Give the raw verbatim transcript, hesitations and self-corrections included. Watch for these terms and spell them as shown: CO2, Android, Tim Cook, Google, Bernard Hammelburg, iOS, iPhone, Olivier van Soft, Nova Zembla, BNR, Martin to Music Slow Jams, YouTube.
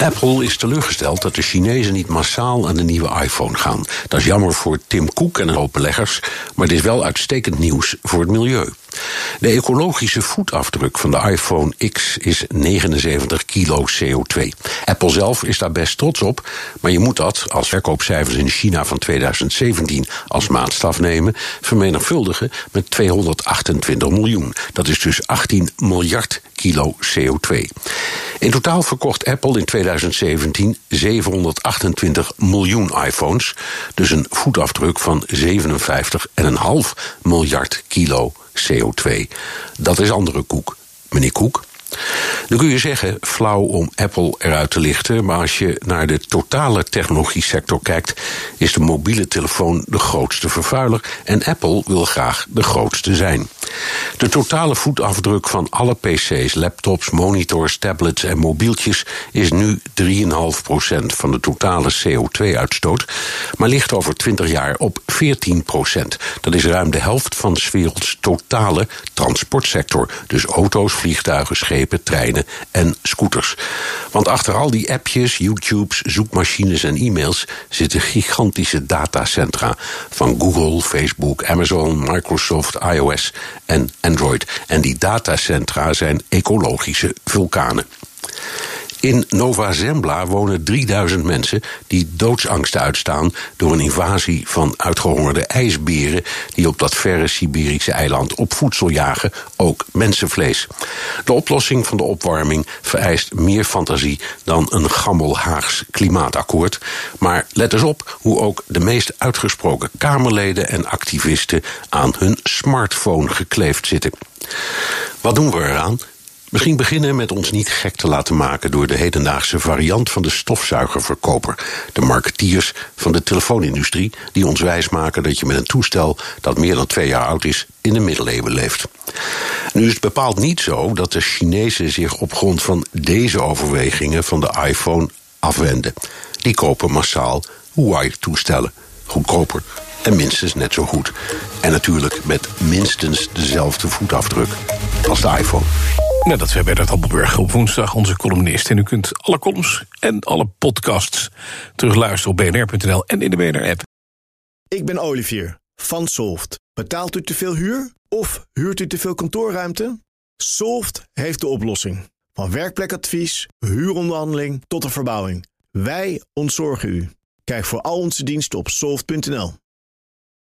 Apple is teleurgesteld dat de Chinezen niet massaal aan de nieuwe iPhone gaan. Dat is jammer voor Tim Cook en een hoop beleggers, maar het is wel uitstekend nieuws voor het milieu. De ecologische voetafdruk van de iPhone X is negenenzeventig kilo C O twee. Apple zelf is daar best trots op, maar je moet dat, als verkoopcijfers in China van tweeduizend zeventien als maatstaf nemen, vermenigvuldigen met tweehonderdachtentwintig miljoen. Dat is dus achttien miljard kilo C O twee. In totaal verkocht Apple in tweeduizend zeventien zevenhonderdachtentwintig miljoen iPhones, dus een voetafdruk van zevenenvijftig komma vijf miljard kilo C O twee. Dat is andere koek, meneer Koek. Dan kun je zeggen, flauw om Apple eruit te lichten, maar als je naar de totale technologiesector kijkt, is de mobiele telefoon de grootste vervuiler en Apple wil graag de grootste zijn. De totale voetafdruk van alle pc's, laptops, monitors, tablets en mobieltjes is nu drieënhalf procent van de totale C O twee uitstoot, maar ligt over twintig jaar op veertien procent. Dat is ruim de helft van 's werelds totale transportsector, dus auto's, vliegtuigen, schepen, treinen en scooters. Want achter al die appjes, YouTubes, zoekmachines en e-mails zitten gigantische datacentra van Google, Facebook, Amazon, Microsoft, iOS en Android. En die datacentra zijn ecologische vulkanen. In Nova Zembla wonen drieduizend mensen die doodsangst uitstaan door een invasie van uitgehongerde ijsberen die op dat verre Siberische eiland op voedsel jagen, ook mensenvlees. De oplossing van de opwarming vereist meer fantasie dan een gammel Haags klimaatakkoord. Maar let eens op hoe ook de meest uitgesproken Kamerleden en activisten aan hun smartphone gekleefd zitten. Wat doen we eraan? Misschien beginnen met ons niet gek te laten maken door de hedendaagse variant van de stofzuigerverkoper. De marketeers van de telefoonindustrie die ons wijsmaken dat je met een toestel dat meer dan twee jaar oud is in de middeleeuwen leeft. Nu is het bepaald niet zo dat de Chinezen zich op grond van deze overwegingen van de iPhone afwenden. Die kopen massaal Huawei-toestellen. Goedkoper en minstens net zo goed. En natuurlijk met minstens dezelfde voetafdruk als de iPhone. Nou, dat zijn Bernard Hammelburg op woensdag, onze columnist. En u kunt alle columns en alle podcasts terugluisteren op b n r punt n l en in de B N R-app. Ik ben Olivier van Soft. Betaalt u te veel huur of huurt u te veel kantoorruimte? Soft heeft de oplossing. Van werkplekadvies, huuronderhandeling tot de verbouwing. Wij ontzorgen u. Kijk voor al onze diensten op soft punt n l.